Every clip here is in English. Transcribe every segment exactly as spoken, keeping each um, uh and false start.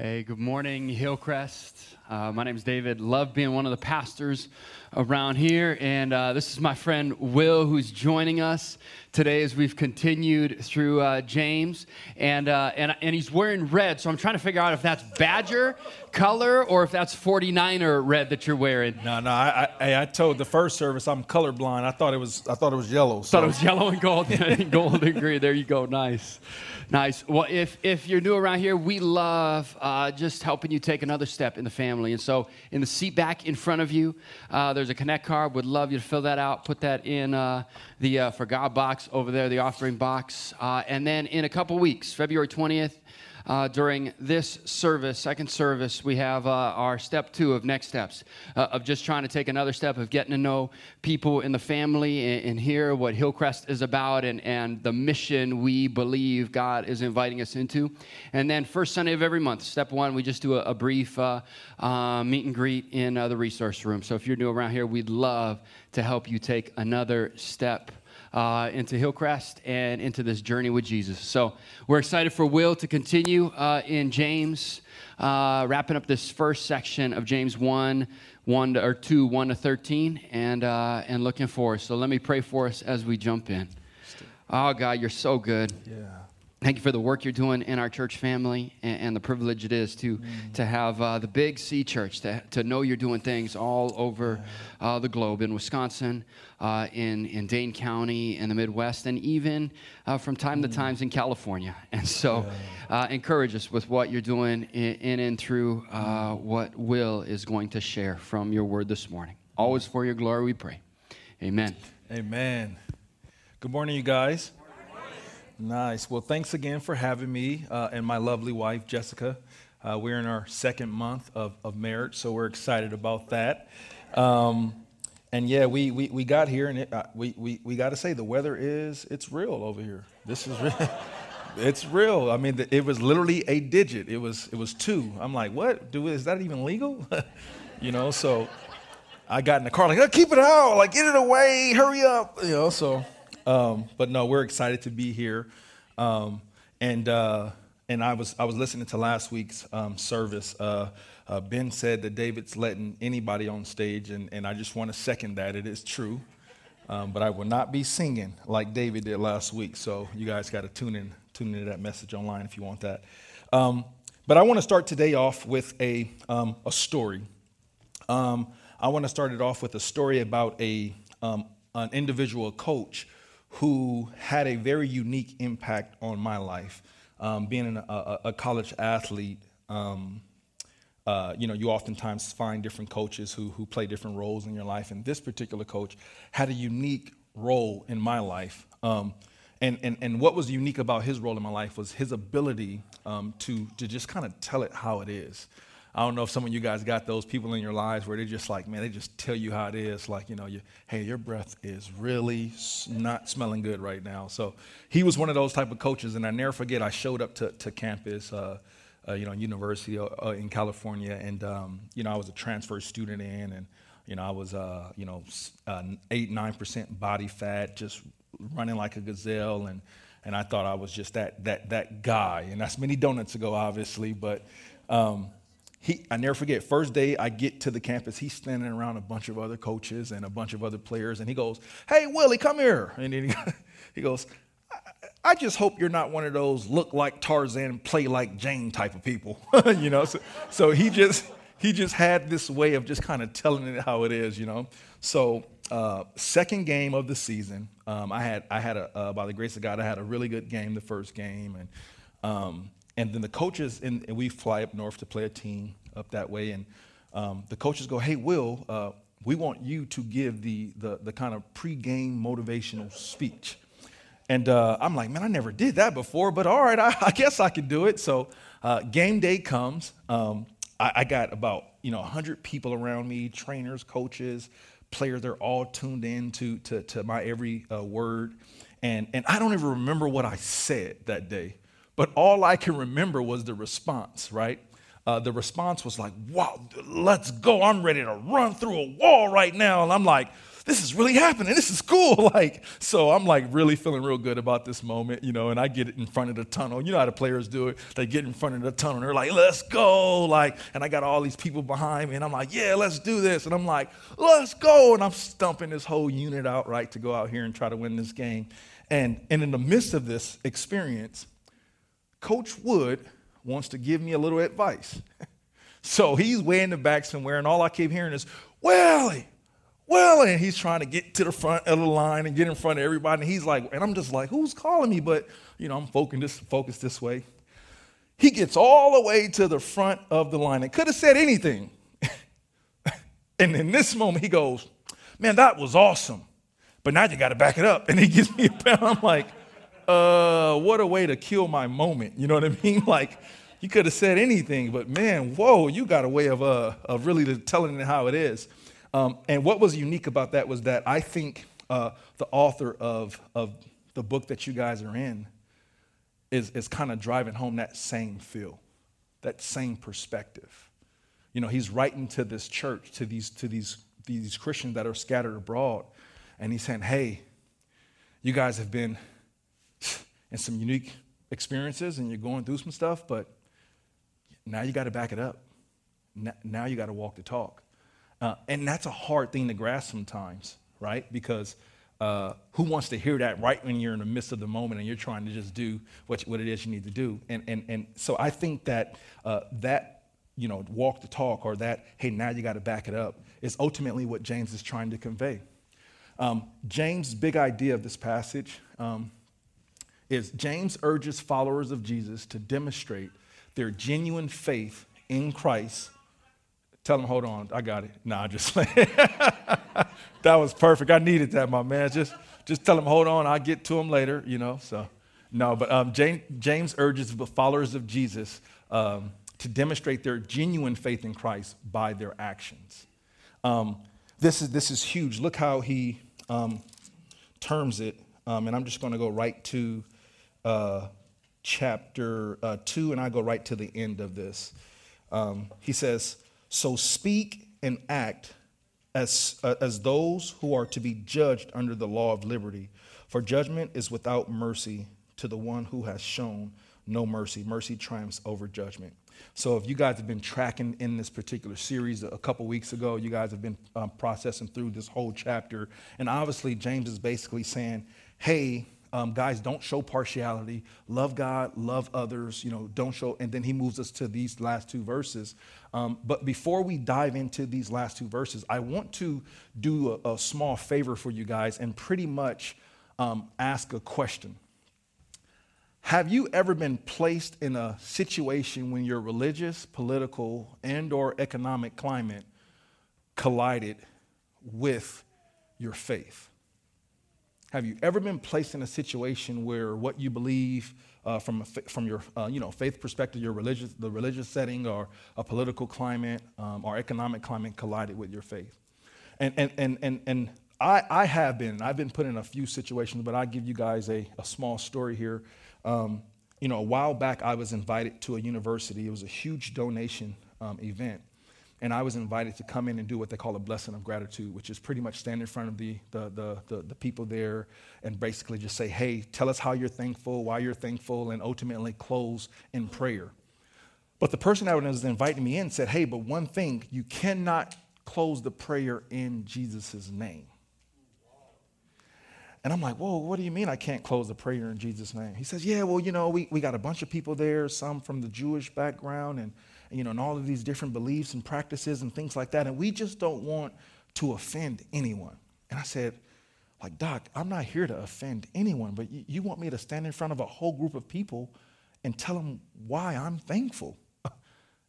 Hey, good morning, Hillcrest. Uh, my name's David. Love being one of the pastors around here. And uh, this is my friend Will, who's joining us today as we've continued through uh, James. And, uh, and and he's wearing red, so I'm trying to figure out if that's Badger color or if that's forty-niner red that you're wearing. No, no, I I, I told the first service I'm colorblind. I thought it was I thought it was yellow. So. Thought it was yellow and gold. Gold and green. There you go. Nice. Nice. Well, if, if you're new around here, we love uh, just helping you take another step in the family. And so in the seat back in front of you, uh, there's a Connect card. Would love you to fill that out. Put that in uh, the uh, For God box over there, the offering box. Uh, and then in a couple weeks, February twentieth, Uh, during this service, second service, we have uh, our step two of next steps, uh, of just trying to take another step of getting to know people in the family and, and hear what Hillcrest is about and, and the mission we believe God is inviting us into. And then first Sunday of every month, step one, we just do a, a brief uh, uh, meet and greet in uh, the resource room. So if you're new around here, we'd love to help you take another step Uh, into Hillcrest and into this journey with Jesus. So we're excited for Will to continue uh, in James, uh, wrapping up this first section of James one, one to, or two, one to thirteen, and, uh, and looking forward. So let me pray for us as we jump in. Oh, God, you're so good. Yeah. Thank you for the work you're doing in our church family and, and the privilege it is to mm. to have uh, the Big C Church, to, to know you're doing things all over uh, the globe, in Wisconsin, uh, in, in Dane County, in the Midwest, and even uh, from time mm. to time in California. And so yeah. uh, encourage us with what you're doing in, in and through uh, what Will is going to share from your word this morning. Always for your glory we pray. Amen. Amen. Good morning, you guys. Nice. Well, thanks again for having me uh, and my lovely wife, Jessica. Uh, we're in our second month of, of marriage, so we're excited about that. Um, and yeah, we, we, we got here, and it, uh, we, we, we got to say the weather is, it's real over here. This is real. It's real. I mean, it was literally a digit. It was it was two. I'm like, what? Do is that even legal? You know, so I got in the car like, oh, keep it out. Like, get it away. Hurry up. You know, so... Um, but no, we're excited to be here, um, and uh, and I was I was listening to last week's um, service. Uh, uh, Ben said that David's letting anybody on stage, and, and I just want to second that. It is true, um, but I will not be singing like David did last week. So you guys got to tune in tune into that message online if you want that. Um, but I want to start today off with a um, a story. Um, I want to start it off with a story about a um, an individual coach who had a very unique impact on my life. Um, being an, a, a college athlete, um, uh, you know, you oftentimes find different coaches who who play different roles in your life. And this particular coach had a unique role in my life. Um, and, and, and what was unique about his role in my life was his ability um, to, to just kind of tell it how it is. I don't know if some of you guys got those people in your lives where they're just like, man, they just tell you how it is. Like, you know, you, hey, your breath is really not smelling good right now. So he was one of those type of coaches. And I never forget, I showed up to, to campus, uh, uh, you know, university uh, in California. And, um, you know, I was a transfer student in and, you know, I was, uh, you know, uh, eight, nine percent body fat, just running like a gazelle. And and I thought I was just that that that guy. And that's many donuts ago, obviously. But um He, I never forget, first day I get to the campus, he's standing around a bunch of other coaches and a bunch of other players, and he goes, hey, Willie, come here. And then he, he goes, I, I just hope you're not one of those look like Tarzan, play like Jane type of people. You know, so, so he just he just had this way of just kind of telling it how it is, you know. So uh, second game of the season, um, I had, I had a, uh, by the grace of God, I had a really good game the first game, and um And then the coaches, in, and we fly up north to play a team up that way, and um, the coaches go, hey, Will, uh, we want you to give the, the the kind of pregame motivational speech. And uh, I'm like, man, I never did that before, but all right, I, I guess I could do it. So uh, game day comes. Um, I, I got about, you know, one hundred people around me, trainers, coaches, players. They're all tuned in to, to, to my every uh, word. And and I don't even remember what I said that day. But all I can remember was the response, right? Uh, the response was like, wow, let's go. I'm ready to run through a wall right now. And I'm like, this is really happening. This is cool. Like, so I'm like really feeling real good about this moment, you know, and I get in front of the tunnel. You know how the players do it. They get in front of the tunnel and they're like, let's go. Like, and I got all these people behind me and I'm like, yeah, let's do this. And I'm like, let's go. And I'm stumping this whole unit out, right, to go out here and try to win this game. And, and in the midst of this experience, Coach Wood wants to give me a little advice. So he's way in the back somewhere, and all I keep hearing is, Welly, Welly. And he's trying to get to the front of the line and get in front of everybody. And he's like, and I'm just like, who's calling me? But, you know, I'm focused this, focused this way. He gets all the way to the front of the line and could have said anything. And in this moment, he goes, man, that was awesome. But now you got to back it up. And he gives me a pound. I'm like, uh, what a way to kill my moment. You know what I mean? Like, you could have said anything, but man, whoa, you got a way of uh, of really telling it how it is. Um, and what was unique about that was that I think uh, the author of of the book that you guys are in is is kind of driving home that same feel, that same perspective. You know, he's writing to this church, to these to these these Christians that are scattered abroad, and he's saying, hey, you guys have been in some unique experiences, and you're going through some stuff, but now you got to back it up. Now you got to walk the talk. Uh, and that's a hard thing to grasp sometimes, right? Because uh, who wants to hear that right when you're in the midst of the moment and you're trying to just do what, what it is you need to do? And and and so I think that uh, that, you know, walk the talk, or that, hey, now you got to back it up, is ultimately what James is trying to convey. Um, James' big idea of this passage um, is James urges followers of Jesus to demonstrate their genuine faith in Christ. Tell them, hold on, I got it. Nah, I just that was perfect. I needed that, my man. Just, just tell them, hold on, I'll get to them later. You know, so no. But um, James, James urges the followers of Jesus um, to demonstrate their genuine faith in Christ by their actions. Um, this is this is huge. Look how he um, terms it, um, and I'm just going to go right to. Uh, chapter uh, two, and I go right to the end of this. Um, he says, so speak and act as, uh, as those who are to be judged under the law of liberty, for judgment is without mercy to the one who has shown no mercy. Mercy triumphs over judgment. So if you guys have been tracking in this particular series a couple weeks ago, you guys have been um, processing through this whole chapter, and obviously James is basically saying, hey, Um, guys, don't show partiality. Love God, love others, you know, don't show. And then he moves us to these last two verses. Um, but before we dive into these last two verses, I want to do a, a small favor for you guys and pretty much um, ask a question. Have you ever been placed in a situation when your religious, political, and or economic climate collided with your faith? Have you ever been placed in a situation where what you believe uh, from a, from your uh, you know faith perspective, your religious the religious setting, or a political climate um, or economic climate collided with your faith? And and and and and I I have been I've been put in a few situations, but I'll give you guys a, a small story here. Um, you know, a while back I was invited to a university. It was a huge donation um, event. And I was invited to come in and do what they call a blessing of gratitude, which is pretty much stand in front of the, the the the the people there and basically just say, hey, tell us how you're thankful, why you're thankful, and ultimately close in prayer. But the person that was inviting me in said, hey, but one thing, you cannot close the prayer in Jesus' name. And I'm like, whoa, what do you mean I can't close the prayer in Jesus' name? He says, yeah, well, you know, we, we got a bunch of people there, some from the Jewish background and you know, and all of these different beliefs and practices and things like that. And we just don't want to offend anyone. And I said, like, Doc, I'm not here to offend anyone, but you, you want me to stand in front of a whole group of people and tell them why I'm thankful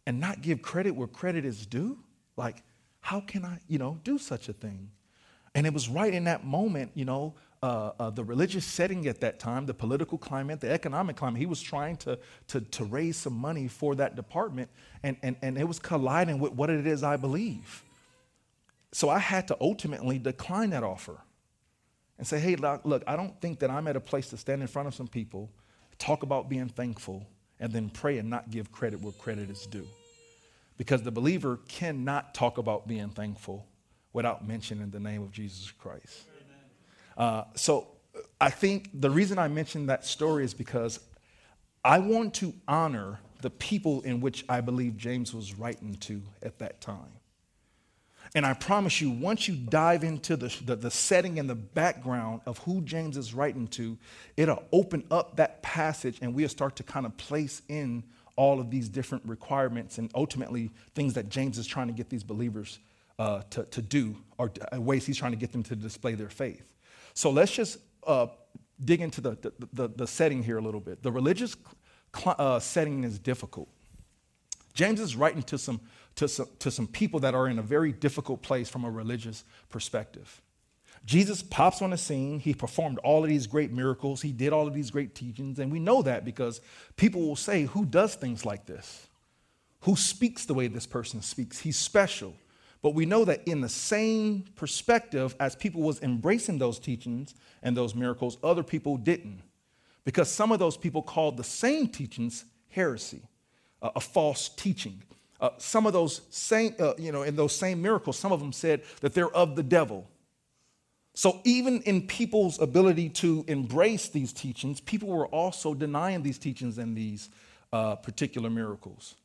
and not give credit where credit is due? Like, how can I, you know, do such a thing? And it was right in that moment, you know, Uh, uh, the religious setting at that time, the political climate, the economic climate. He was trying to to, to raise some money for that department, and, and, and it was colliding with what it is I believe. So I had to ultimately decline that offer and say, hey, look, look, I don't think that I'm at a place to stand in front of some people, talk about being thankful, and then pray and not give credit where credit is due. Because the believer cannot talk about being thankful without mentioning the name of Jesus Christ. Uh, so I think the reason I mentioned that story is because I want to honor the people in which I believe James was writing to at that time. And I promise you, once you dive into the, the, the setting and the background of who James is writing to, it'll open up that passage and we'll start to kind of place in all of these different requirements and ultimately things that James is trying to get these believers uh, to, to do, or ways he's trying to get them to display their faith. So let's just uh, dig into the, the, the, the setting here a little bit. The religious cl- uh, setting is difficult. James is writing to some, to some, to some people that are in a very difficult place from a religious perspective. Jesus pops on the scene. He performed all of these great miracles. He did all of these great teachings. And we know that because people will say, who does things like this? Who speaks the way this person speaks? He's special. But we know that in the same perspective, as people was embracing those teachings and those miracles, other people didn't. Because some of those people called the same teachings heresy, uh, a false teaching. Uh, some of those same, uh, you know, in those same miracles, some of them said that they're of the devil. So even in people's ability to embrace these teachings, people were also denying these teachings and these uh, particular miracles.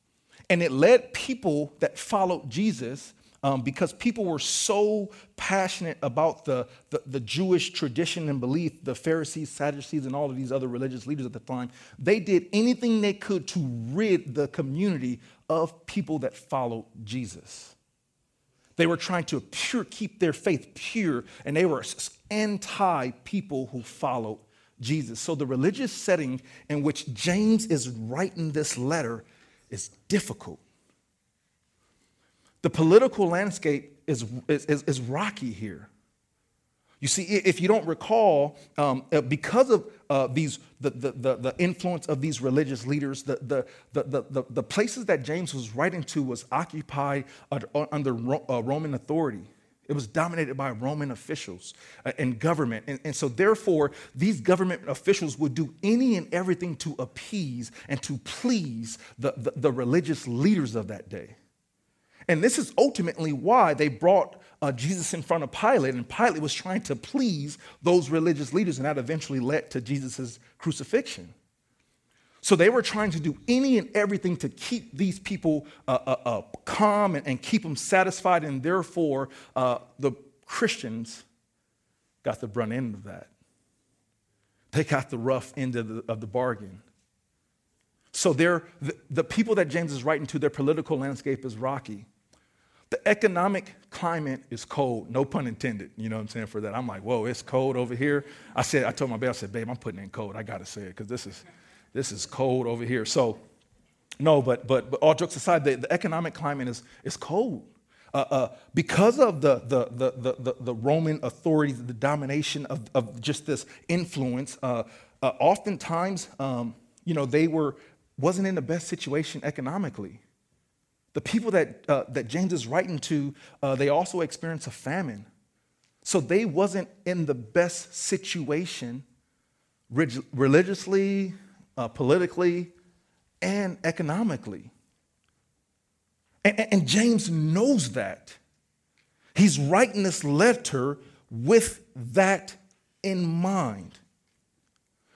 And it led people that followed Jesus, um, because people were so passionate about the, the, the Jewish tradition and belief, the Pharisees, Sadducees, and all of these other religious leaders at the time, they did anything they could to rid the community of people that followed Jesus. They were trying to pure, keep their faith pure, and they were anti-people who followed Jesus. So the religious setting in which James is writing this letter is difficult. The political landscape is, is, is, is rocky here. You see, if you don't recall, um, because of uh, these the, the, the, the influence of these religious leaders, the, the, the, the, the places that James was writing to was occupied under, under Ro- uh, Roman authority. It was dominated by Roman officials uh, and government. And, and so therefore, these government officials would do any and everything to appease and to please the, the, the religious leaders of that day. And this is ultimately why they brought Uh, Jesus in front of Pilate, and Pilate was trying to please those religious leaders, and that eventually led to Jesus' crucifixion. So they were trying to do any and everything to keep these people uh, uh, uh, calm and, and keep them satisfied, and therefore uh, the Christians got the brunt end of that. They got the rough end of the, of the bargain. So they're, the, the people that James is writing to, their political landscape is rocky. The economic climate is cold, no pun intended, you know what I'm saying, for that. I'm like, whoa, it's cold over here. I said, I told my babe, I said, babe, I'm putting in cold. I got to say it because this is this is cold over here. So, no, but but, but all jokes aside, the, the economic climate is, is cold. Uh, uh, because of the the, the, the, the the Roman authority, the domination of, of just this influence, uh, uh, oftentimes, um, you know, they were wasn't in the best situation economically. The people that uh, that James is writing to, uh, they also experienced a famine. So they wasn't in the best situation reg- religiously, uh, politically, and economically. And, and, and James knows that. He's writing this letter with that in mind.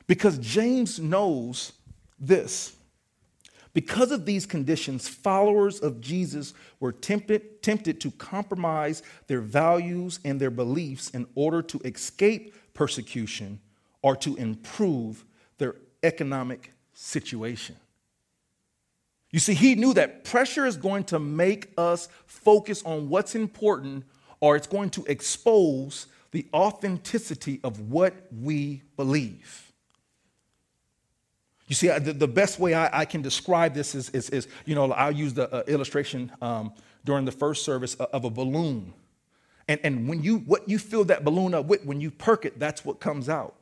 Because James knows this. Because of these conditions, followers of Jesus were tempted, tempted to compromise their values and their beliefs in order to escape persecution or to improve their economic situation. You see, he knew that pressure is going to make us focus on what's important, or it's going to expose the authenticity of what we believe. You see, the best way I can describe this is, is, is you know, I'll use the illustration um, during the first service of a balloon. And, and when you, what you fill that balloon up with, when you perk it, that's what comes out.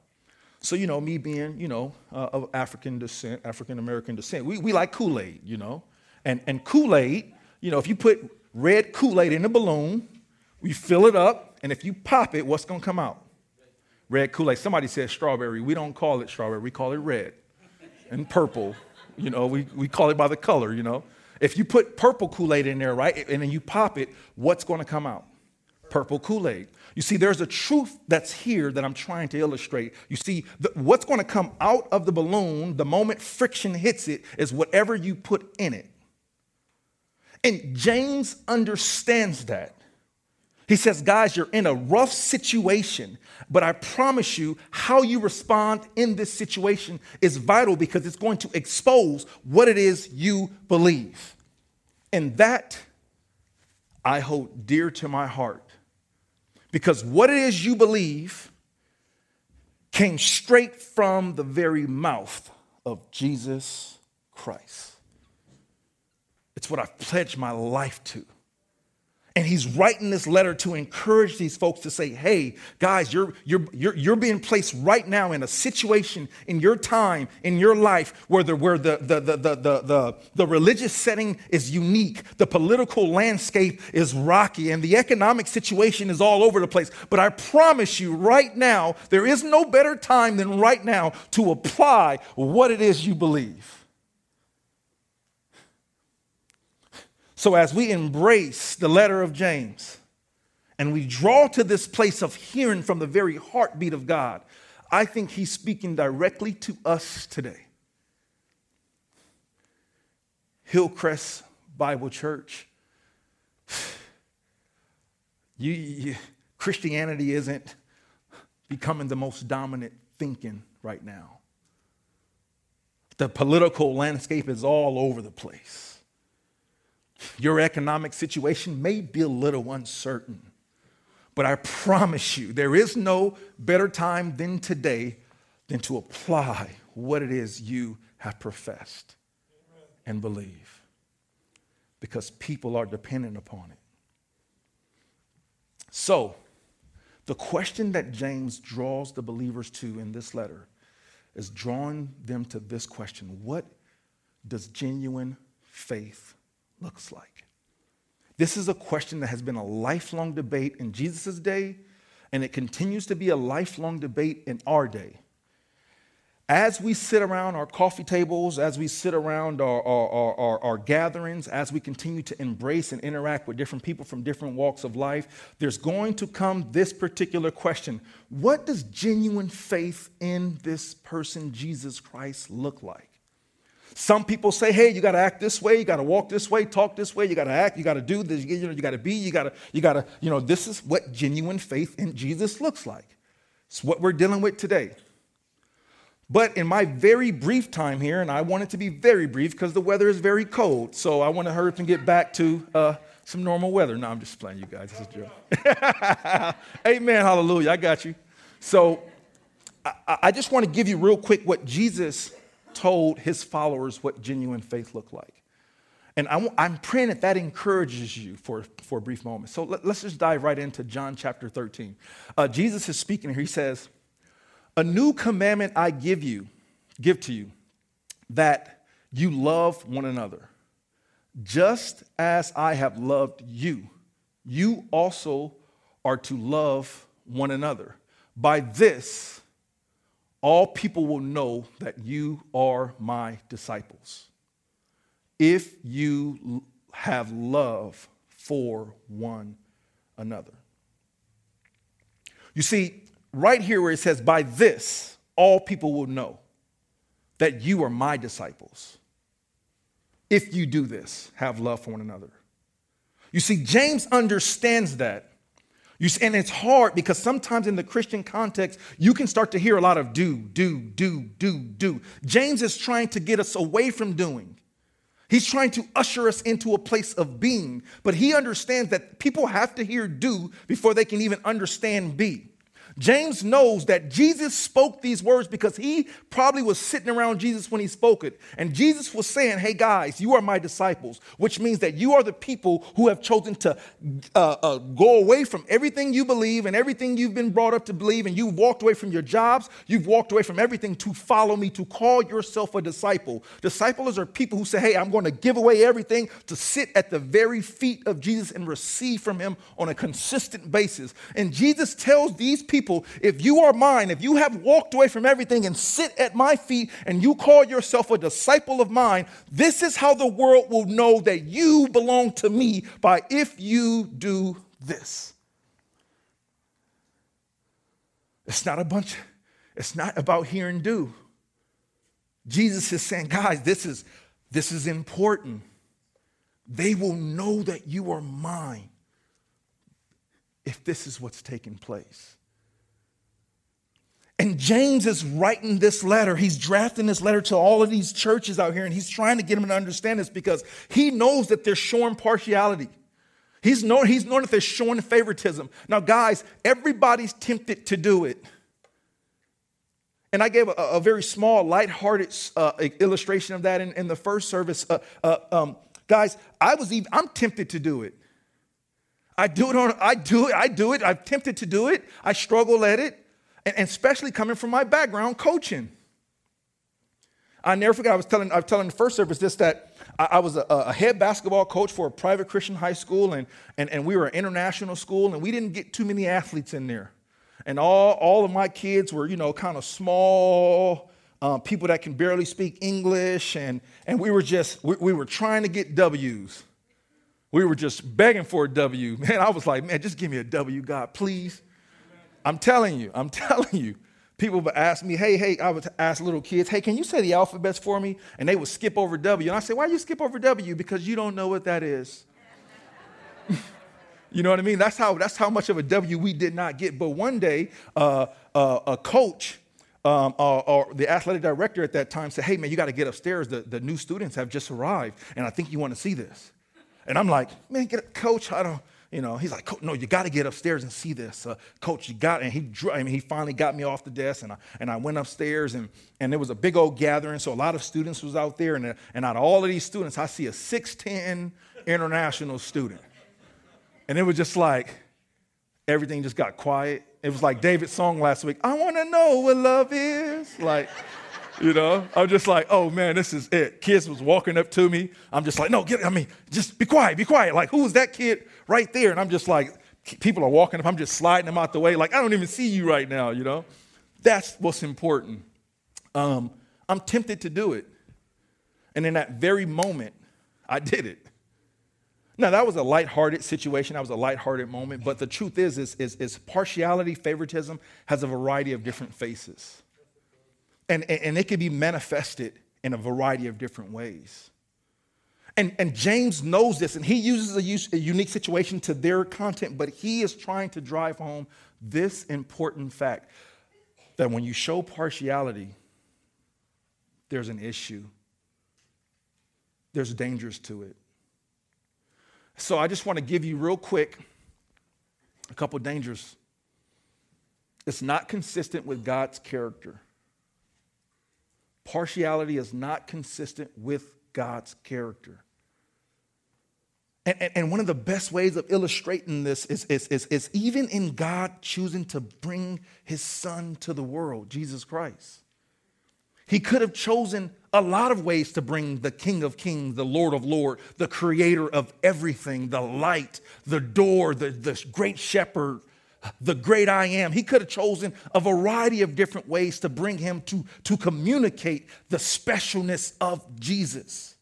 So, you know, me being, you know, uh, of African descent, African-American descent, we, we like Kool-Aid, you know. And, and Kool-Aid, you know, if you put red Kool-Aid in a balloon, we fill it up, and if you pop it, what's going to come out? Red Kool-Aid. Somebody said strawberry. We don't call it strawberry. We call it red. And purple, you know, we, we call it by the color, you know. If you put purple Kool-Aid in there, right, and then you pop it, what's going to come out? purple Kool-Aid. You see, there's a truth that's here that I'm trying to illustrate. You see, the, what's going to come out of the balloon the moment friction hits it is whatever you put in it. And James understands that. He says, guys, you're in a rough situation, but I promise you how you respond in this situation is vital because it's going to expose what it is you believe. And that I hold dear to my heart because what it is you believe came straight from the very mouth of Jesus Christ. It's what I've pledged my life to. And he's writing this letter to encourage these folks to say, hey, guys, you're, you're, you're, you're being placed right now in a situation in your time, in your life, where, the, where the, the, the, the, the, the, the religious setting is unique. The political landscape is rocky and the economic situation is all over the place. But I promise you right now, there is no better time than right now to apply what it is you believe. So as we embrace the letter of James and we draw to this place of hearing from the very heartbeat of God, I think he's speaking directly to us today. Hillcrest Bible Church. You, you, Christianity isn't becoming the most dominant thinking right now. The political landscape is all over the place. Your economic situation may be a little uncertain, but I promise you, there is no better time than today than to apply what it is you have professed and believe, because people are dependent upon it. So, the question that James draws the believers to in this letter is drawing them to this question: what does genuine faith looks like? This is a question that has been a lifelong debate in Jesus' day, and it continues to be a lifelong debate in our day. As we sit around our coffee tables, as we sit around our, our, our, our, our gatherings, as we continue to embrace and interact with different people from different walks of life, there's going to come this particular question: what does genuine faith in this person, Jesus Christ, look like? Some people say, hey, you got to act this way, you got to walk this way, talk this way, you got to act, you got to do this, you, you know, you got to be, you got to, you got to, you know, this is what genuine faith in Jesus looks like. It's what we're dealing with today. But in my very brief time here, and I want it to be very brief because the weather is very cold, so I want to hurry up and get back to uh, some normal weather. No, I'm just playing, you guys. This is a joke. Amen, hallelujah, I got you. So I, I just want to give you real quick what Jesus told his followers what genuine faith looked like. And I, I'm praying that that encourages you for, for a brief moment. So let, let's just dive right into John chapter thirteen. Uh, Jesus is speaking here. He says, a new commandment I give you, give to you, that you love one another. Just as I have loved you, you also are to love one another. By this, all people will know that you are my disciples, if you have love for one another. You see, right here where it says, by this, all people will know that you are my disciples, if you do this, have love for one another. You see, James understands that. You see, and it's hard because sometimes in the Christian context, you can start to hear a lot of do, do, do, do, do. James is trying to get us away from doing. He's trying to usher us into a place of being. But he understands that people have to hear do before they can even understand be. James knows that Jesus spoke these words because he probably was sitting around Jesus when he spoke it. And Jesus was saying, hey, guys, you are my disciples, which means that you are the people who have chosen to uh, uh, go away from everything you believe and everything you've been brought up to believe. And you've walked away from your jobs. You've walked away from everything to follow me, to call yourself a disciple. Disciples are people who say, hey, I'm going to give away everything to sit at the very feet of Jesus and receive from him on a consistent basis. And Jesus tells these people, if you are mine, if you have walked away from everything and sit at my feet and you call yourself a disciple of mine, this is how the world will know that you belong to me, by if you do this. It's not a bunch. It's not about hear and do. Jesus is saying, guys, this is, this is important. They will know that you are mine if this is what's taking place. And James is writing this letter. He's drafting this letter to all of these churches out here, and he's trying to get them to understand this because he knows that they're showing partiality. He's known, he's known that they're showing favoritism. Now, guys, everybody's tempted to do it. And I gave a, a very small, lighthearted uh, illustration of that in, in the first service. Uh, uh, um, guys, I was even, I'm tempted to do it. I do it on, I do it, I do it. I'm tempted to do it. I struggle at it. And especially coming from my background, coaching. I never forget, I was telling I was telling the first service this, that I, I was a, a head basketball coach for a private Christian high school, and, and, and we were an international school, and we didn't get too many athletes in there. And all, all of my kids were, you know, kind of small uh, people that can barely speak English, and, and we were just, we, we were trying to get W's. We were just begging for a W. Man, I was like, man, just give me a W, God, please. I'm telling you, I'm telling you, people would ask me, hey, hey, I would ask little kids, hey, can you say the alphabets for me? And they would skip over W. And I say, why do you skip over W? Because you don't know what that is. You know what I mean? That's how that's how much of a W we did not get. But one day, uh, uh, a coach um, or, or the athletic director at that time said, hey, man, you got to get upstairs. The, the new students have just arrived, and I think you want to see this. And I'm like, man, get up, coach, I don't. You know, he's like, no, you got to get upstairs and see this. Uh, coach, you got and he drew, I mean, he finally got me off the desk, and I, and I went upstairs, and, and there was a big old gathering, so a lot of students was out there, and, and out of all of these students, I see a six ten international student. And it was just like, everything just got quiet. It was like David's song last week, I want to know what love is. Like, you know, I'm just like, oh, man, this is it. Kids was walking up to me. I'm just like, no, get it. I mean, just be quiet, be quiet. Like, who is that kid? Right there, and I'm just like, people are walking up, I'm just sliding them out the way, like, I don't even see you right now, you know? That's what's important. Um, I'm tempted to do it. And in that very moment, I did it. Now, that was a lighthearted situation, that was a lighthearted moment, but the truth is, is, is, is partiality, favoritism has a variety of different faces. And, and, and it can be manifested in a variety of different ways. And, and James knows this, and he uses a, use, a unique situation to their content, but he is trying to drive home this important fact that when you show partiality, there's an issue. There's dangers to it. So I just want to give you real quick a couple dangers. It's not consistent with God's character. Partiality is not consistent with God's character. And, and, and one of the best ways of illustrating this is, is, is, is even in God choosing to bring his son to the world, Jesus Christ. He could have chosen a lot of ways to bring the King of Kings, the Lord of Lords, the creator of everything, the light, the door, the, the great shepherd, the great I am. He could have chosen a variety of different ways to bring him to, to communicate the specialness of Jesus.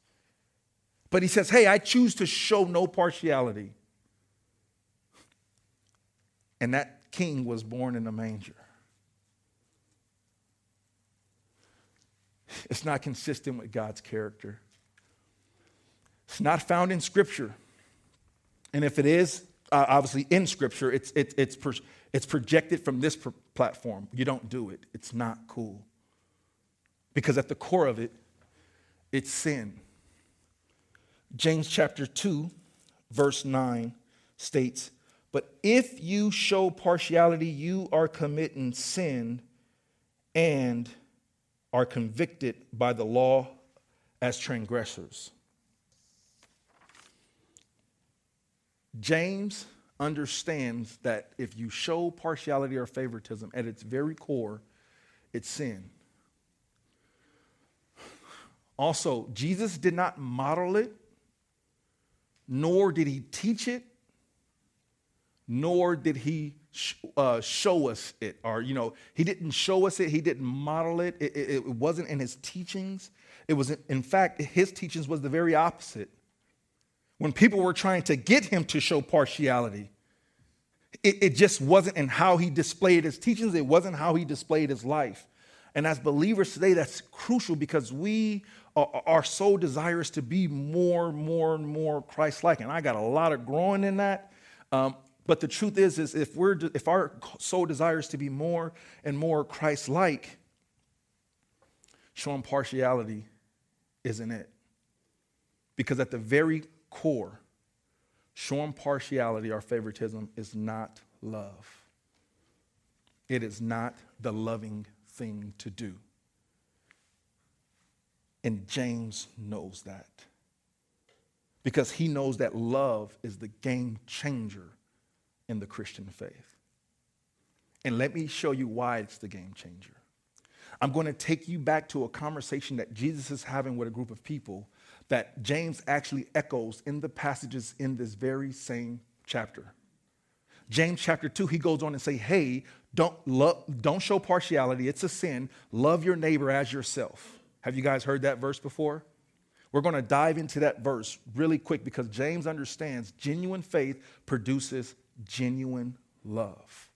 But he says, hey, I choose to show no partiality. And that king was born in a manger. It's not consistent with God's character. It's not found in Scripture. And if it is, Uh, obviously, in Scripture, it's it, it's pro- it's projected from this pr- platform. You don't do it. It's not cool. Because at the core of it, it's sin. James chapter two, verse nine states, "But if you show partiality, you are committing sin and are convicted by the law as transgressors." James understands that if you show partiality or favoritism, at its very core, it's sin. Also, Jesus did not model it, nor did he teach it, nor did he sh- uh, show us it. Or, you know, he didn't show us it, he didn't model it. It, it, it wasn't in his teachings. It was, in, in fact, his teachings was the very opposite. When people were trying to get him to show partiality, It, it just wasn't in how he displayed his teachings. It wasn't how he displayed his life. And as believers today, that's crucial because we are, are so desirous to be more, more, and more Christ-like. And I got a lot of growing in that. Um, but the truth is, is if we're if our soul desires to be more and more Christ-like, showing partiality isn't it. Because at the very core, showing partiality or favoritism is not love. It is not the loving thing to do. And James knows that. Because he knows that love is the game changer in the Christian faith. And let me show you why it's the game changer. I'm going to take you back to a conversation that Jesus is having with a group of people that James actually echoes in the passages in this very same chapter. James chapter two, he goes on and say, hey, don't love, don't show partiality. It's a sin. Love your neighbor as yourself. Have you guys heard that verse before? We're going to dive into that verse really quick because James understands genuine faith produces genuine love.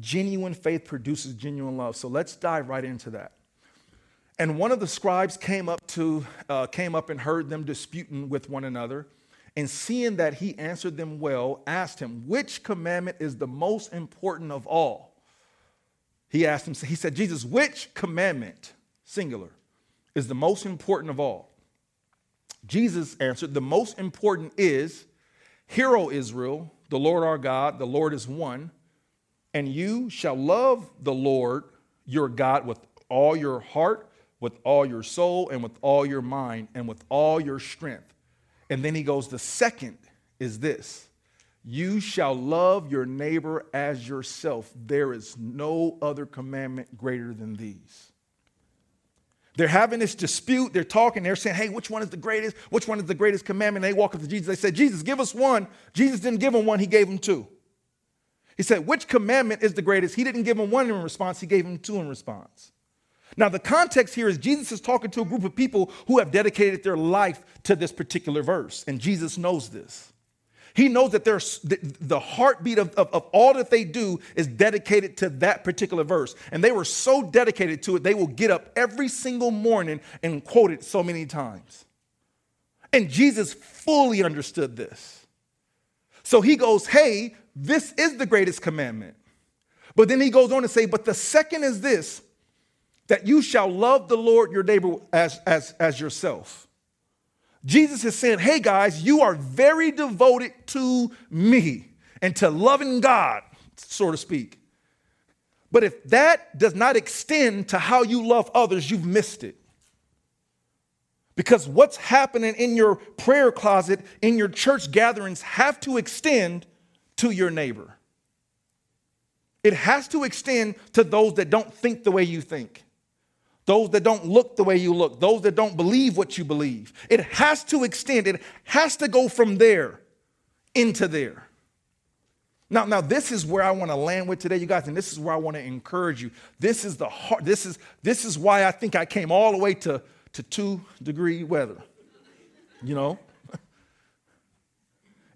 Genuine faith produces genuine love. So let's dive right into that. And one of the scribes came up to uh, came up and heard them disputing with one another, and seeing that he answered them well, asked him, which commandment is the most important of all? He asked him, he said, Jesus, which commandment, singular, is the most important of all? Jesus answered, the most important is, hear, O Israel, the Lord our God, the Lord is one, and you shall love the Lord your God with all your heart, with all your soul, and with all your mind, and with all your strength. And then he goes, the second is this, you shall love your neighbor as yourself. There is no other commandment greater than these. They're having this dispute. They're talking. They're saying, hey, which one is the greatest? Which one is the greatest commandment? And they walk up to Jesus. They said, Jesus, give us one. Jesus didn't give them one. He gave them two. He said, which commandment is the greatest? He didn't give them one in response. He gave them two in response. Now, the context here is Jesus is talking to a group of people who have dedicated their life to this particular verse, and Jesus knows this. He knows that there's the, the heartbeat of, of, of all that they do is dedicated to that particular verse, and they were so dedicated to it, they will get up every single morning and quote it so many times. And Jesus fully understood this. So he goes, hey, this is the greatest commandment. But then he goes on to say, but the second is this, that you shall love the Lord your neighbor as, as, as yourself. Jesus is saying, hey guys, you are very devoted to me and to loving God, so to speak. But if that does not extend to how you love others, you've missed it. Because what's happening in your prayer closet, in your church gatherings, have to extend to your neighbor. It has to extend to those that don't think the way you think. Those that don't look the way you look, those that don't believe what you believe. It has to extend. It has to go from there into there. Now, now this is where I want to land with today, you guys, and this is where I want to encourage you. This is the heart. This is this is why I think I came all the way to, to two degree weather. You know?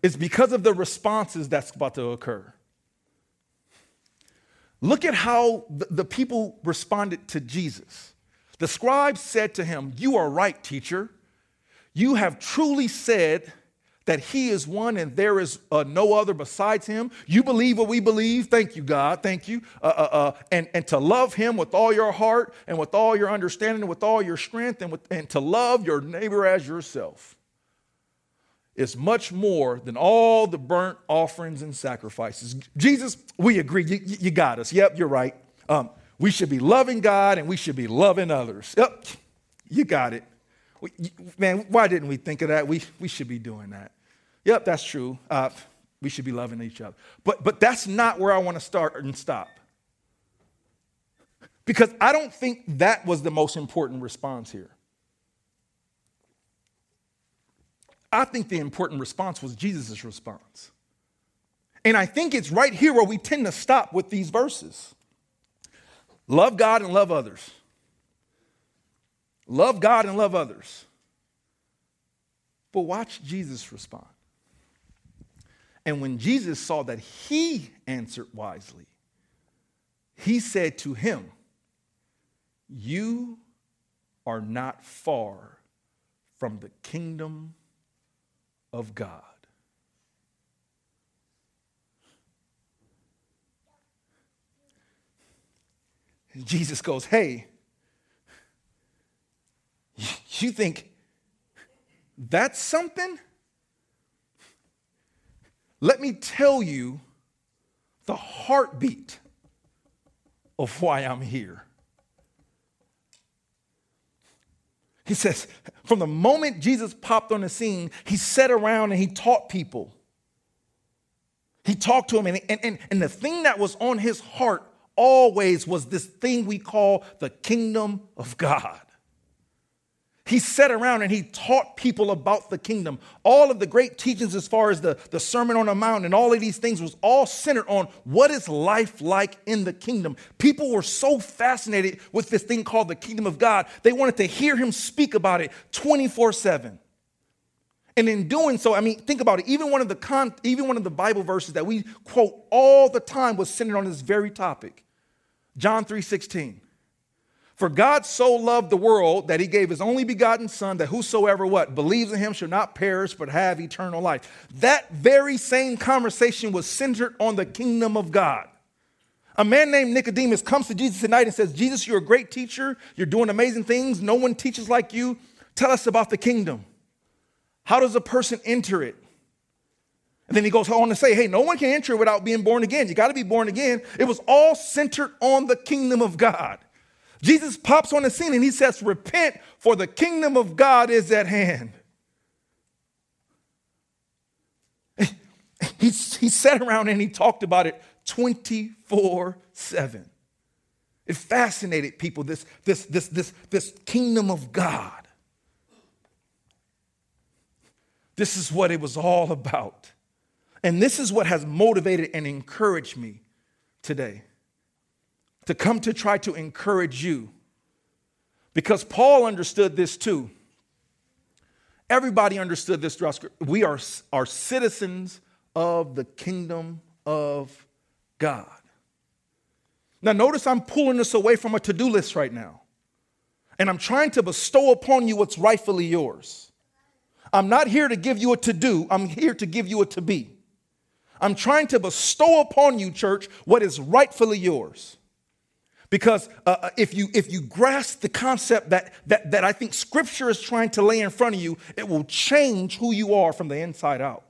It's because of the responses that's about to occur. Look at how the people responded to Jesus. The scribes said to him, you are right, teacher. You have truly said that he is one and there is uh, no other besides him. You believe what we believe. Thank you, God. Thank you. Uh, uh, uh, and, and to love him with all your heart and with all your understanding and with all your strength and, with, and to love your neighbor as yourself is much more than all the burnt offerings and sacrifices. Jesus, we agree. You, you got us. Yep, you're right. Um, we should be loving God and we should be loving others. Yep, you got it. We, man, why didn't we think of that? We, we should be doing that. Yep, that's true. Uh, we should be loving each other. But, but that's not where I want to start and stop. Because I don't think that was the most important response here. I think the important response was Jesus' response. And I think it's right here where we tend to stop with these verses. Love God and love others. Love God and love others. But watch Jesus respond. And when Jesus saw that he answered wisely, he said to him, "You are not far from the kingdom of God." Jesus goes, "Hey, you think that's something? Let me tell you the heartbeat of why I'm here." He says, from the moment Jesus popped on the scene, he sat around and he taught people. He talked to them, and, and, and, and the thing that was on his heart always was this thing we call the kingdom of God. He sat around and he taught people about the kingdom. All of the great teachings as far as the, the Sermon on the Mount and all of these things was all centered on what is life like in the kingdom. People were so fascinated with this thing called the kingdom of God. They wanted to hear him speak about it twenty-four seven. And in doing so, I mean, think about it. Even one of the con- even one of the Bible verses that we quote all the time was centered on this very topic. John three sixteen. For God so loved the world that he gave his only begotten son, that whosoever what believes in him shall not perish but have eternal life. That very same conversation was centered on the kingdom of God. A man named Nicodemus comes to Jesus tonight and says, "Jesus, you're a great teacher. You're doing amazing things. No one teaches like you. Tell us about the kingdom. How does a person enter it?" And then he goes on to say, "Hey, no one can enter it without being born again. You got to be born again." It was all centered on the kingdom of God. Jesus pops on the scene and he says, "Repent, for the kingdom of God is at hand." He, he sat around and he talked about it twenty-four seven. It fascinated people, this, this, this, this, this kingdom of God. This is what it was all about. And this is what has motivated and encouraged me today, to come to try to encourage you. Because Paul understood this too. Everybody understood this throughout Scripture. We are, are citizens of the kingdom of God. Now notice I'm pulling this away from a to-do list right now. And I'm trying to bestow upon you what's rightfully yours. I'm not here to give you a to-do. I'm here to give you a to-be. I'm trying to bestow upon you, church, what is rightfully yours. Because uh, if you if you grasp the concept that, that, that I think Scripture is trying to lay in front of you, it will change who you are from the inside out.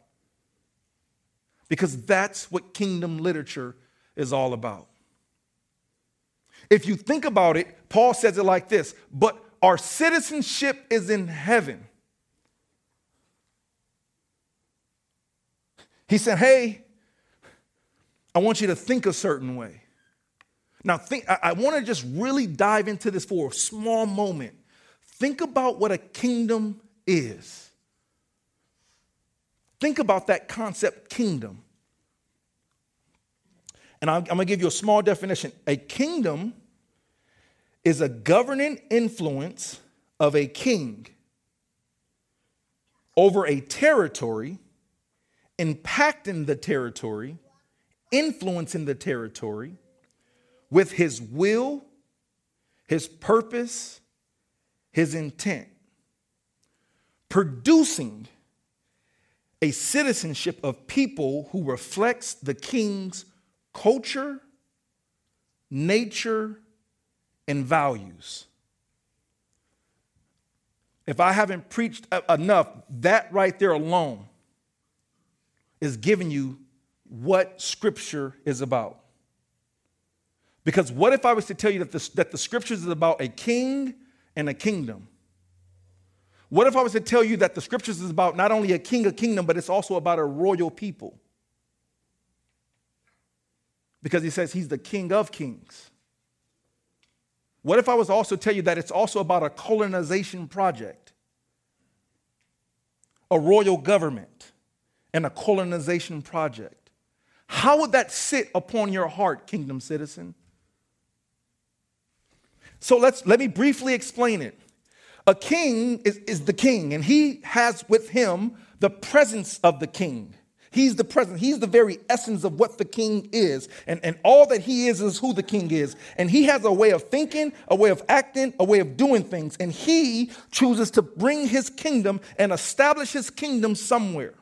Because that's what kingdom literature is all about. If you think about it, Paul says it like this: but our citizenship is in heaven. He said, "Hey, I want you to think a certain way." Now, think, I, I want to just really dive into this for a small moment. Think about what a kingdom is. Think about that concept, kingdom. And I'm, I'm going to give you a small definition. A kingdom is a governing influence of a king over a territory, impacting the territory, influencing the territory, with his will, his purpose, his intent, producing a citizenship of people who reflects the king's culture, nature, and values. If I haven't preached enough, that right there alone is giving you what Scripture is about. Because what if I was to tell you that the, that the Scriptures is about a king and a kingdom? What if I was to tell you that the Scriptures is about not only a king, a kingdom, but it's also about a royal people? Because he says he's the King of kings. What if I was to also tell you that it's also about a colonization project, a royal government, and a colonization project? How would that sit upon your heart, kingdom citizen? So let's let me briefly explain it. A king is, is the king, and he has with him the presence of the king. He's the presence. He's the very essence of what the king is. And, and all that he is is who the king is. And he has a way of thinking, a way of acting, a way of doing things. And he chooses to bring his kingdom and establish his kingdom somewhere.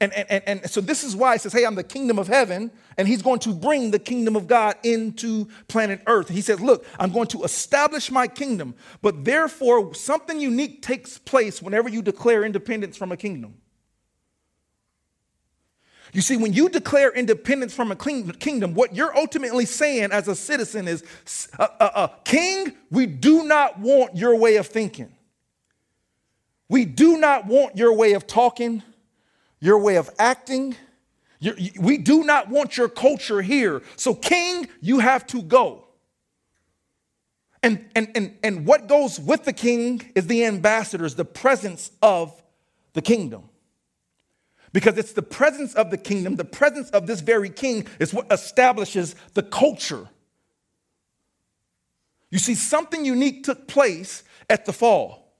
And, and, and, and so this is why he says, hey, I'm the kingdom of heaven. And he's going to bring the kingdom of God into planet earth. He says, look, I'm going to establish my kingdom. But therefore, something unique takes place whenever you declare independence from a kingdom. You see, when you declare independence from a kingdom, what you're ultimately saying as a citizen is, uh, uh, uh, King, we do not want your way of thinking. We do not want your way of talking, your way of acting. Your, we do not want your culture here. So, King, you have to go. And, and, and, and what goes with the king is the ambassadors, the presence of the kingdom. Because it's the presence of the kingdom, the presence of this very king is what establishes the culture. You see, something unique took place at the fall.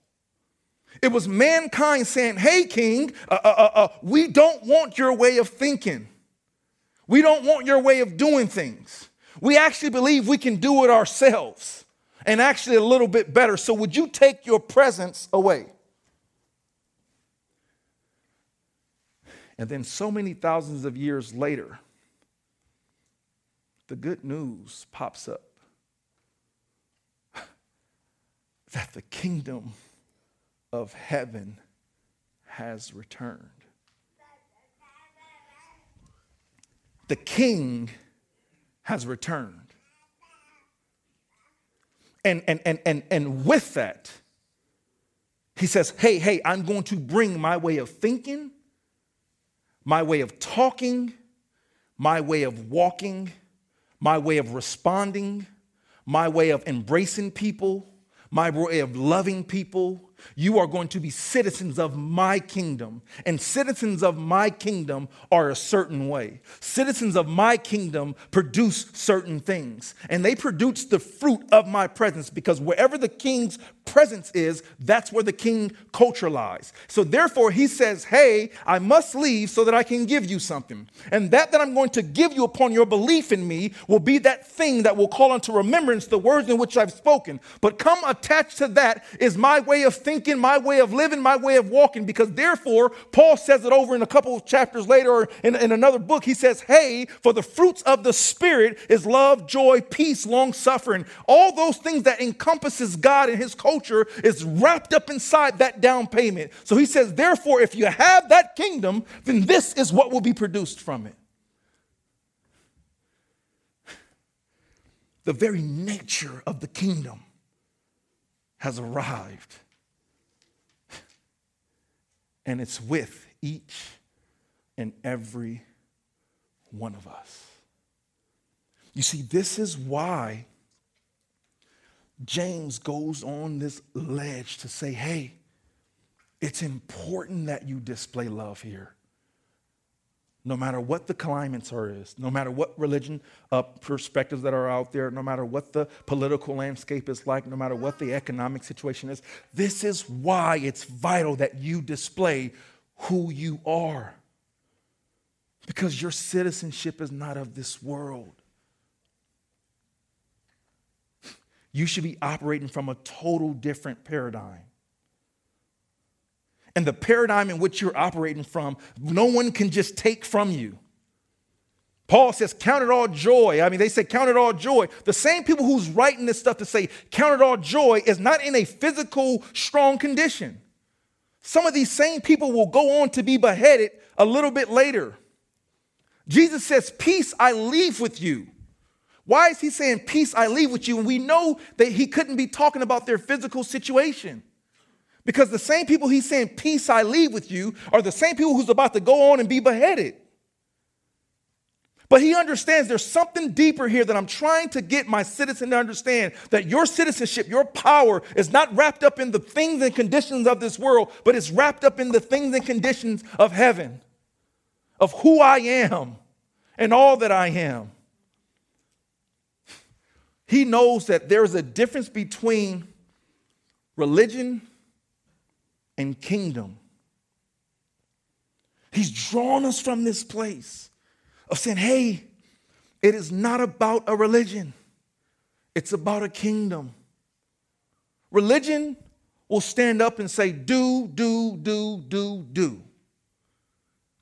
It was mankind saying, hey, king, uh, uh, uh, uh, we don't want your way of thinking. We don't want your way of doing things. We actually believe we can do it ourselves and actually a little bit better. So would you take your presence away? And then so many thousands of years later, the good news pops up that the kingdom of heaven has returned. The king has returned. And, and, and, and, and with that, he says, hey, hey, I'm going to bring my way of thinking, my way of talking, my way of walking, my way of responding, my way of embracing people, my way of loving people. You are going to be citizens of my kingdom. And citizens of my kingdom are a certain way. Citizens of my kingdom produce certain things. And they produce the fruit of my presence, because wherever the king's presence is, that's where the king culture lies. So therefore, he says, hey, I must leave so that I can give you something. And that that I'm going to give you upon your belief in me will be that thing that will call unto remembrance the words in which I've spoken. But come attached to that is my way of thinking, my way of living, my way of walking, because therefore, Paul says it over in a couple of chapters later, or in, in another book, he says, hey, for the fruits of the Spirit is love, joy, peace, long-suffering. All those things that encompasses God and his culture is wrapped up inside that down payment. So he says, therefore, if you have that kingdom, then this is what will be produced from it. The very nature of the kingdom has arrived. And it's with each and every one of us. You see, this is why James goes on this ledge to say, hey, it's important that you display love here. No matter what the climates are, is, no matter what religion uh, perspectives that are out there, no matter what the political landscape is like, no matter what the economic situation is, this is why it's vital that you display who you are. Because your citizenship is not of this world. You should be operating from a total different paradigm. And the paradigm in which you're operating from, no one can just take from you. Paul says, count it all joy. I mean, they say, count it all joy. The same people who's writing this stuff to say, count it all joy is not in a physical, strong condition. Some of these same people will go on to be beheaded a little bit later. Jesus says, peace I leave with you. Why is he saying, peace I leave with you? And we know that he couldn't be talking about their physical situation. Because the same people he's saying, peace I leave with you, are the same people who's about to go on and be beheaded. But he understands there's something deeper here that I'm trying to get my citizen to understand, that your citizenship, your power is not wrapped up in the things and conditions of this world, but it's wrapped up in the things and conditions of heaven, of who I am and all that I am. He knows that there is a difference between religion and kingdom. He's drawn us from this place of saying, hey, it is not about a religion. It's about a kingdom. Religion will stand up and say, do, do, do, do, do.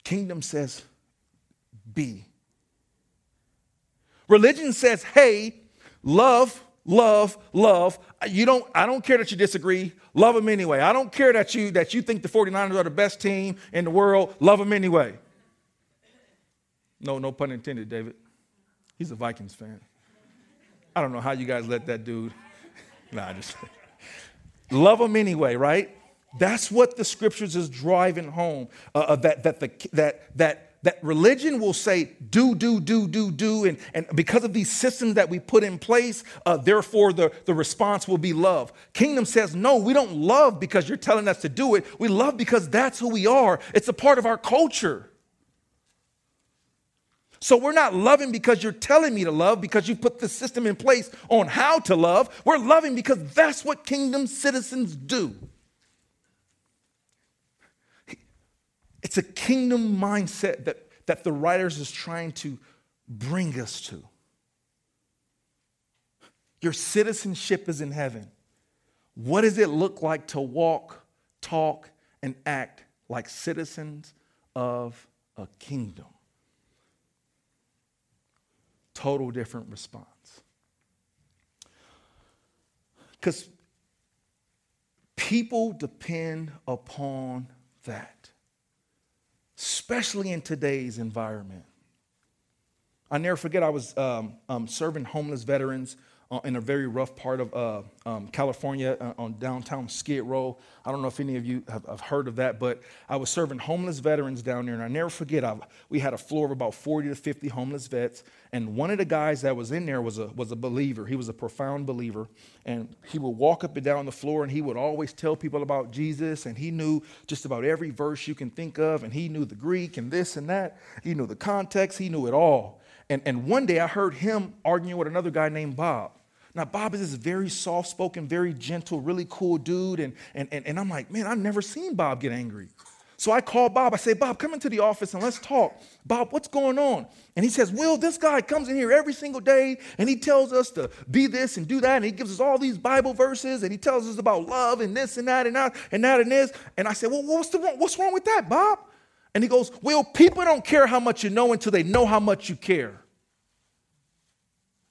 Kingdom says, be. Religion says, hey, love, love, love. You don't, I don't care that you disagree. Love them anyway. I don't care that you, that you think the 49ers are the best team in the world. Love them anyway. No, no pun intended, David. He's a Vikings fan. I don't know how you guys let that dude. Nah, just love them anyway, right? That's what the scriptures is driving home. Uh, that that the that that that religion will say do do do do do, and and because of these systems that we put in place, uh, therefore the the response will be love. Kingdom says no, we don't love because you're telling us to do it. We love because that's who we are. It's a part of our culture. So we're not loving because you're telling me to love, because you put the system in place on how to love. We're loving because that's what kingdom citizens do. It's a kingdom mindset that, that the writers is trying to bring us to. Your citizenship is in heaven. What does it look like to walk, talk, and act like citizens of a kingdom? Total different response. Because people depend upon that, especially in today's environment. I never forget, I was um, um, serving homeless veterans uh, in a very rough part of uh, um, California uh, on downtown Skid Row. I don't know if any of you have, have heard of that, but I was serving homeless veterans down there, and I never forget, I, we had a floor of about forty to fifty homeless vets, and one of the guys that was in there was a, was a believer. He was a profound believer, and he would walk up and down the floor, and he would always tell people about Jesus, and he knew just about every verse you can think of, and he knew the Greek and this and that. He knew the context. He knew it all. And, and one day I heard him arguing with another guy named Bob. Now, Bob is this very soft-spoken, very gentle, really cool dude. And, and, and, and I'm like, man, I've never seen Bob get angry. So I call Bob. I say, Bob, come into the office and let's talk. Bob, what's going on? And he says, Will, this guy comes in here every single day, and he tells us to be this and do that, and he gives us all these Bible verses, and he tells us about love and this and that and that and that and this. And I said, well, what's, the, what's wrong with that, Bob? And he goes, well, people don't care how much you know until they know how much you care.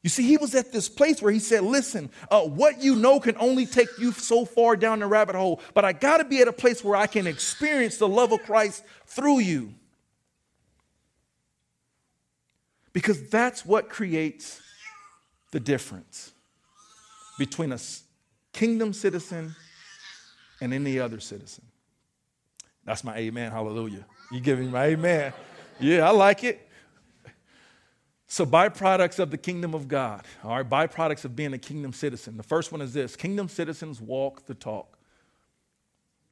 You see, he was at this place where he said, listen, uh, what you know can only take you so far down the rabbit hole, but I got to be at a place where I can experience the love of Christ through you. Because that's what creates the difference between a kingdom citizen and any other citizen. That's my amen, hallelujah. You giving my amen. Yeah, I like it. So byproducts of the kingdom of God, all right, byproducts of being a kingdom citizen. The first one is this: kingdom citizens walk the talk.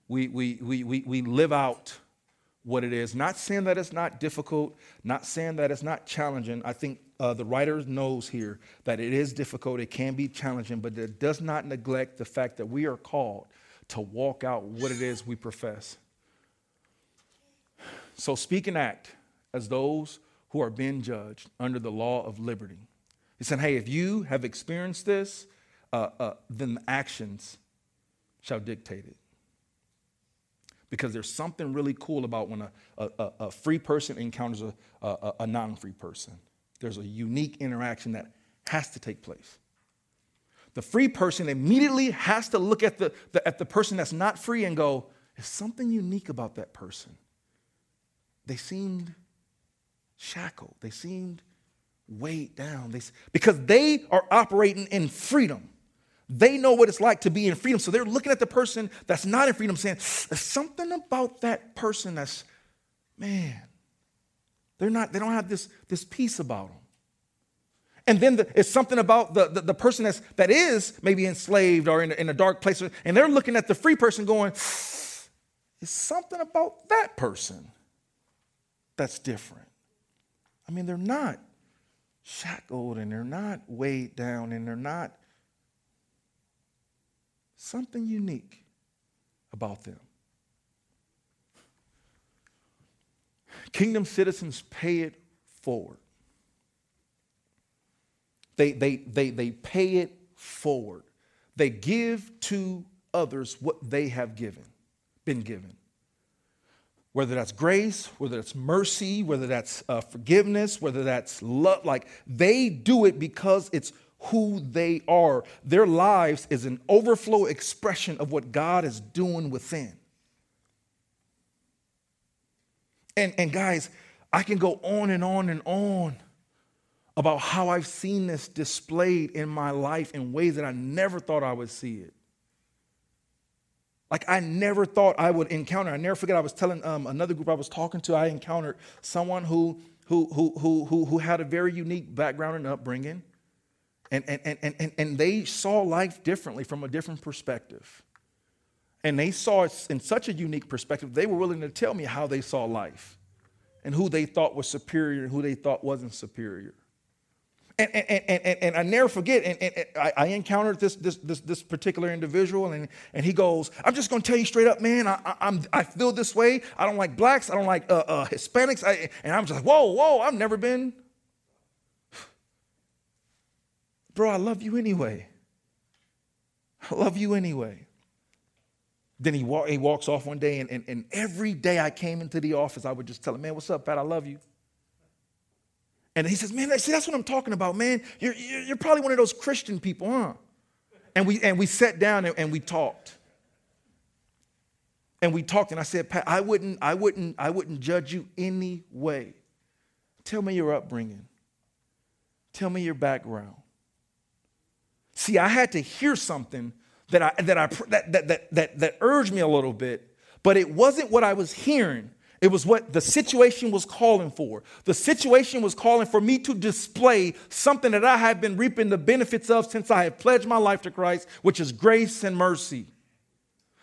We, we, we, we, we live out what it is. Not saying that it's not difficult, not saying that it's not challenging. I think uh, the writer knows here that it is difficult, it can be challenging, but it does not neglect the fact that we are called to walk out what it is we profess. So speak and act as those who are being judged under the law of liberty. He said, hey, if you have experienced this, uh, uh, then the actions shall dictate it. Because there's something really cool about when a, a, a free person encounters a, a, a non-free person. There's a unique interaction that has to take place. The free person immediately has to look at the, the, at the person that's not free and go, there's something unique about that person. They seemed shackled. They seemed weighed down. They, because they are operating in freedom. They know what it's like to be in freedom. So they're looking at the person that's not in freedom saying, there's something about that person that's, man, they're not, they don't have this, this peace about them. And then the, it's something about the, the, the person that's, that is maybe enslaved or in, in a dark place. And they're looking at the free person going, there's something about that person that's different. I mean, they're not shackled and they're not weighed down and they're not something unique about them. Kingdom citizens pay it forward. They, they, they, they pay it forward. They give to others what they have given, been given. Whether that's grace, whether that's mercy, whether that's uh, forgiveness, whether that's love, like they do it because it's who they are. Their lives is an overflow expression of what God is doing within. And, and guys, I can go on and on and on about how I've seen this displayed in my life in ways that I never thought I would see it. Like I never thought I would encounter. I never forget. I was telling um, another group I was talking to. I encountered someone who who who who who, who had a very unique background and upbringing, and and and and and they saw life differently from a different perspective, and they saw it in such a unique perspective. They were willing to tell me how they saw life, and who they thought was superior and who they thought wasn't superior. And, and, and, and, and I never forget, and, and, and I, I encountered this, this, this, this particular individual, and, and he goes, I'm just going to tell you straight up, man, I, I, I'm, I feel this way. I don't like blacks. I don't like uh, uh, Hispanics. I, and I'm just like, whoa, whoa, I've never been. Bro, I love you anyway. I love you anyway. Then he, walk, he walks off one day, and, and, and every day I came into the office, I would just tell him, man, what's up, Pat? I love you. And he says, man, see, that's what I'm talking about, man. You're, you're probably one of those Christian people, huh? And we and we sat down and, and we talked. And we talked, and I said, Pat, I wouldn't, I wouldn't, I wouldn't judge you any way. Tell me your upbringing. Tell me your background. See, I had to hear something that I that I that that that that, that urged me a little bit, but it wasn't what I was hearing. It was what the situation was calling for. The situation was calling for me to display something that I had been reaping the benefits of since I had pledged my life to Christ, which is grace and mercy.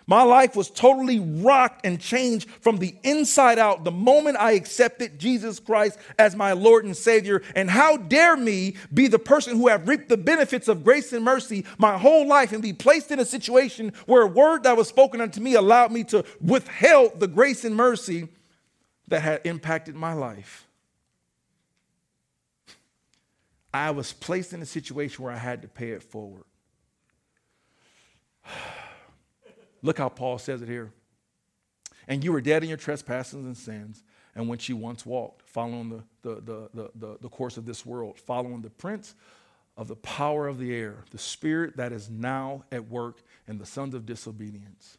My life was totally rocked and changed from the inside out the moment I accepted Jesus Christ as my Lord and Savior. And how dare me be the person who have reaped the benefits of grace and mercy my whole life and be placed in a situation where a word that was spoken unto me allowed me to withhold the grace and mercy that had impacted my life. I was placed in a situation where I had to pay it forward. Look how Paul says it here. And you were dead in your trespasses and sins, and when you once walked, following the, the, the, the, the, the course of this world, following the prince of the power of the air, the spirit that is now at work in the sons of disobedience,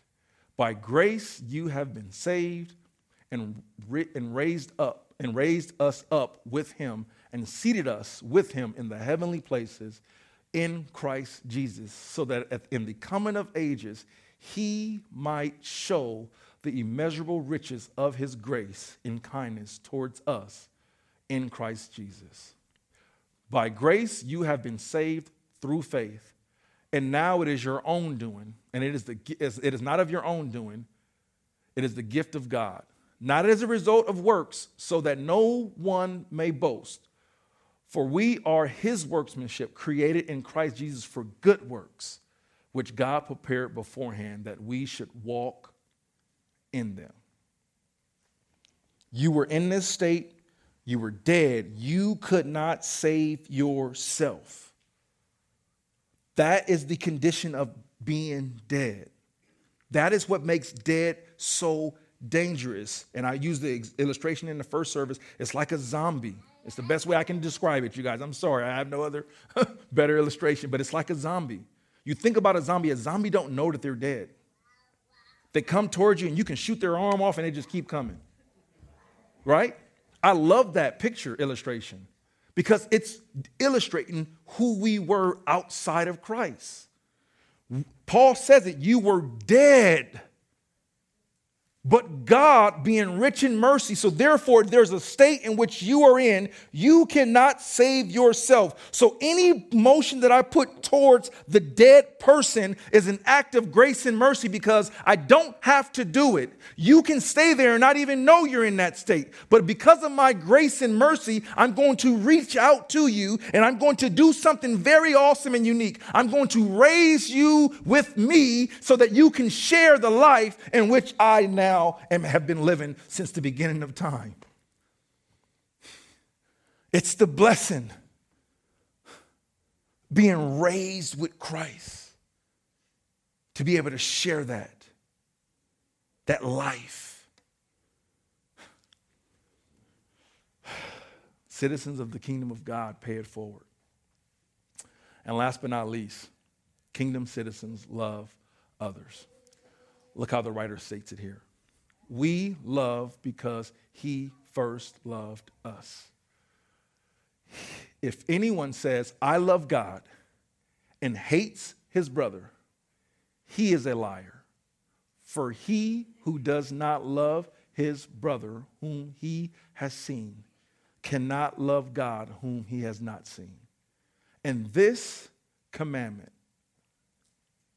By grace you have been saved, and, and raised up and raised us up with him and seated us with him in the heavenly places in Christ Jesus, so that at, in the coming of ages he might show the immeasurable riches of his grace and kindness towards us in Christ Jesus. By grace you have been saved through faith. And now it is your own doing, and it is the it is not of your own doing. It is the gift of God, not as a result of works, so that no one may boast. For we are his workmanship, created in Christ Jesus for good works, which God prepared beforehand that we should walk in them. You were in this state. You were dead. You could not save yourself. That is the condition of being dead. That is what makes dead so dangerous. And I use the illustration in the first service. It's like a zombie. It's the best way I can describe it, you guys. I'm sorry. I have no other better illustration, but it's like a zombie. You think about a zombie. A zombie don't know that they're dead. They come towards you, and you can shoot their arm off, and they just keep coming. Right? I love that picture illustration, because it's illustrating who we were outside of Christ. Paul says it, you were dead But God being rich in mercy, so therefore there's a state in which you are in, you cannot save yourself. So any motion that I put towards the dead person is an act of grace and mercy because I don't have to do it. You can stay there and not even know you're in that state. But because of my grace and mercy, I'm going to reach out to you and I'm going to do something very awesome and unique. I'm going to raise you with me so that you can share the life in which I now and have been living since the beginning of time. It's the blessing, being raised with Christ, to be able to share that, that life. Citizens of the kingdom of God, pay it forward. And last but not least, kingdom citizens love others. Look how the writer states it here. We love because he first loved us. If anyone says, I love God, and hates his brother, he is a liar. For he who does not love his brother whom he has seen cannot love God whom he has not seen. And this commandment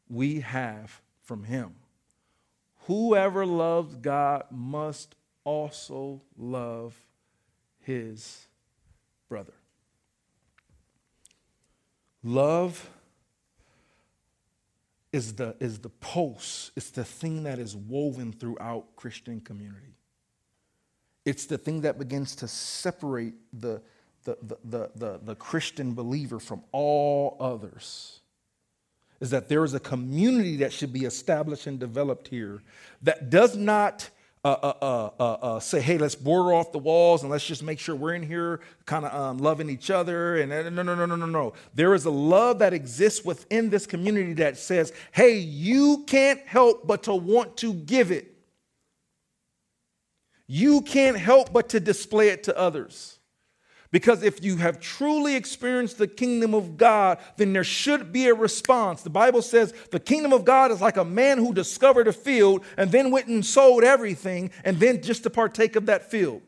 we have from him. Whoever loves God must also love his brother. Love is the, is the pulse. It's the thing that is woven throughout Christian community. It's the thing that begins to separate the, the, the, the, the, the Christian believer from all others. Is that there is a community that should be established and developed here that does not uh, uh, uh, uh, say, hey, let's border off the walls and let's just make sure we're in here kind of um, loving each other. And no, no, no, no, no, no. There is a love that exists within this community that says, hey, you can't help but to want to give it. You can't help but to display it to others. Because if you have truly experienced the kingdom of God, then there should be a response. The Bible says the kingdom of God is like a man who discovered a field and then went and sold everything and then just to partake of that field.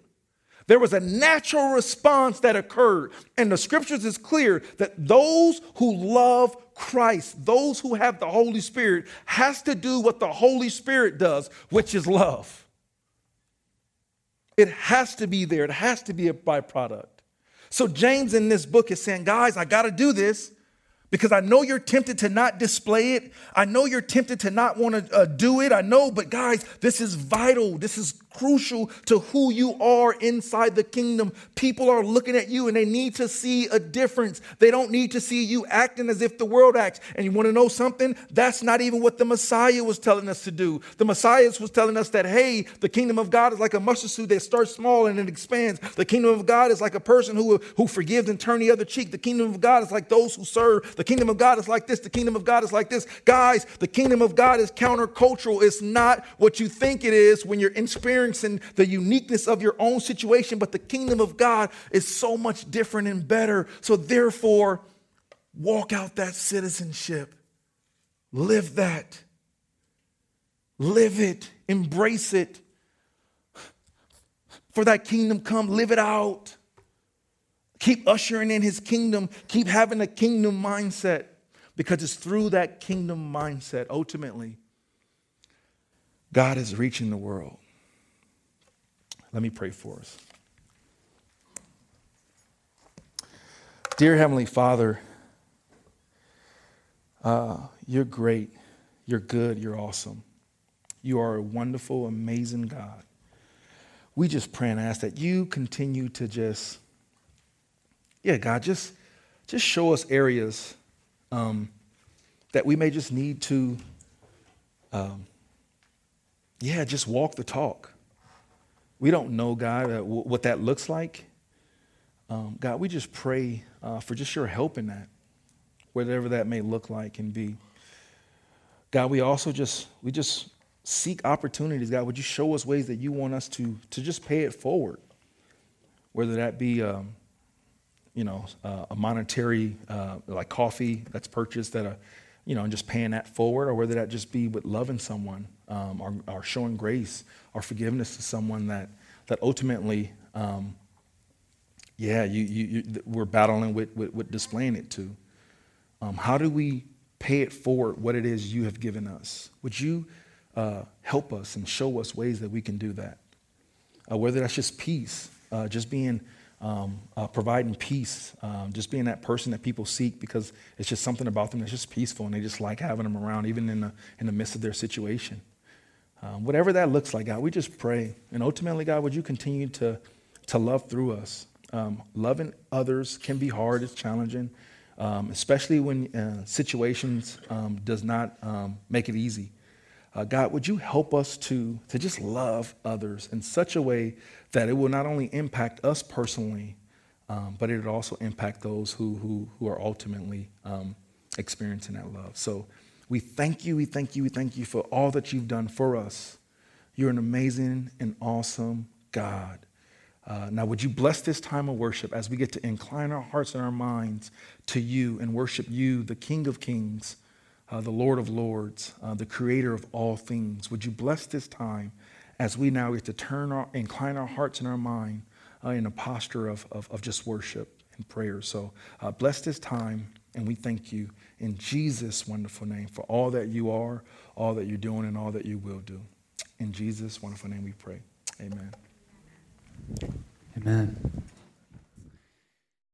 There was a natural response that occurred. And the scriptures is clear that those who love Christ, those who have the Holy Spirit, has to do what the Holy Spirit does, which is love. It has to be there. It has to be a byproduct. So James in this book is saying, guys, I got to do this because I know you're tempted to not display it. I know you're tempted to not want to uh, do it. I know, but guys, this is vital. This is crucial to who you are inside the kingdom. People are looking at you and they need to see a difference. They don't need to see you acting as if the world acts. And you want to know something? That's not even what the Messiah was telling us to do. The Messiah was telling us that, hey, the kingdom of God is like a mustard seed that starts small and it expands. The kingdom of God is like a person who, who forgives and turns the other cheek. The kingdom of God is like those who serve. The kingdom of God is like this. The kingdom of God is like this. Guys, the kingdom of God is countercultural. It's not what you think it is when you're experiencing and the uniqueness of your own situation, but the kingdom of God is so much different and better. So therefore, walk out that citizenship. Live that. Live it. Embrace it. For that kingdom come, live it out. Keep ushering in his kingdom. Keep having a kingdom mindset because it's through that kingdom mindset, ultimately, God is reaching the world. Let me pray for us. Dear Heavenly Father, uh, you're great, you're good, you're awesome. You are a wonderful, amazing God. We just pray and ask that you continue to just, yeah, God, just, just show us areas um, that we may just need to, um, yeah, just walk the talk. We don't know, God, uh, w- what that looks like. Um, God, we just pray uh, for just your help in that, whatever that may look like and be. God, we also just we just seek opportunities. God, would you show us ways that you want us to to just pay it forward, whether that be, um, you know, uh, a monetary uh, like coffee that's purchased that, uh, you know, and just paying that forward, or whether that just be with loving someone um, or, or showing grace or forgiveness to someone that that ultimately, um, yeah, you, you, you, we're battling with, with, with displaying it to. Um, how do we pay it forward what it is you have given us? Would you uh, help us and show us ways that we can do that? Uh, whether that's just peace, uh, just being, um, uh, providing peace, um, just being that person that people seek because it's just something about them that's just peaceful and they just like having them around even in the, in the midst of their situation. Um, whatever that looks like, God, we just pray. And ultimately, God, would you continue to, to love through us? Um, loving others can be hard, it's challenging, um, especially when uh, situations um, does not um, make it easy. Uh, God, would you help us to, to just love others in such a way that it will not only impact us personally, um, but it would also impact those who, who, who are ultimately um, experiencing that love. So we thank you, we thank you, we thank you for all that you've done for us. You're an amazing and awesome God. Uh, now, would you bless this time of worship as we get to incline our hearts and our minds to you and worship you, the King of Kings, uh, the Lord of Lords, uh, the Creator of all things. Would you bless this time as we now get to turn our, incline our hearts and our mind uh, in a posture of, of, of just worship and prayer. So uh, bless this time, and we thank you in Jesus' wonderful name for all that you are, all that you're doing, and all that you will do. In Jesus' wonderful name we pray. Amen. Amen.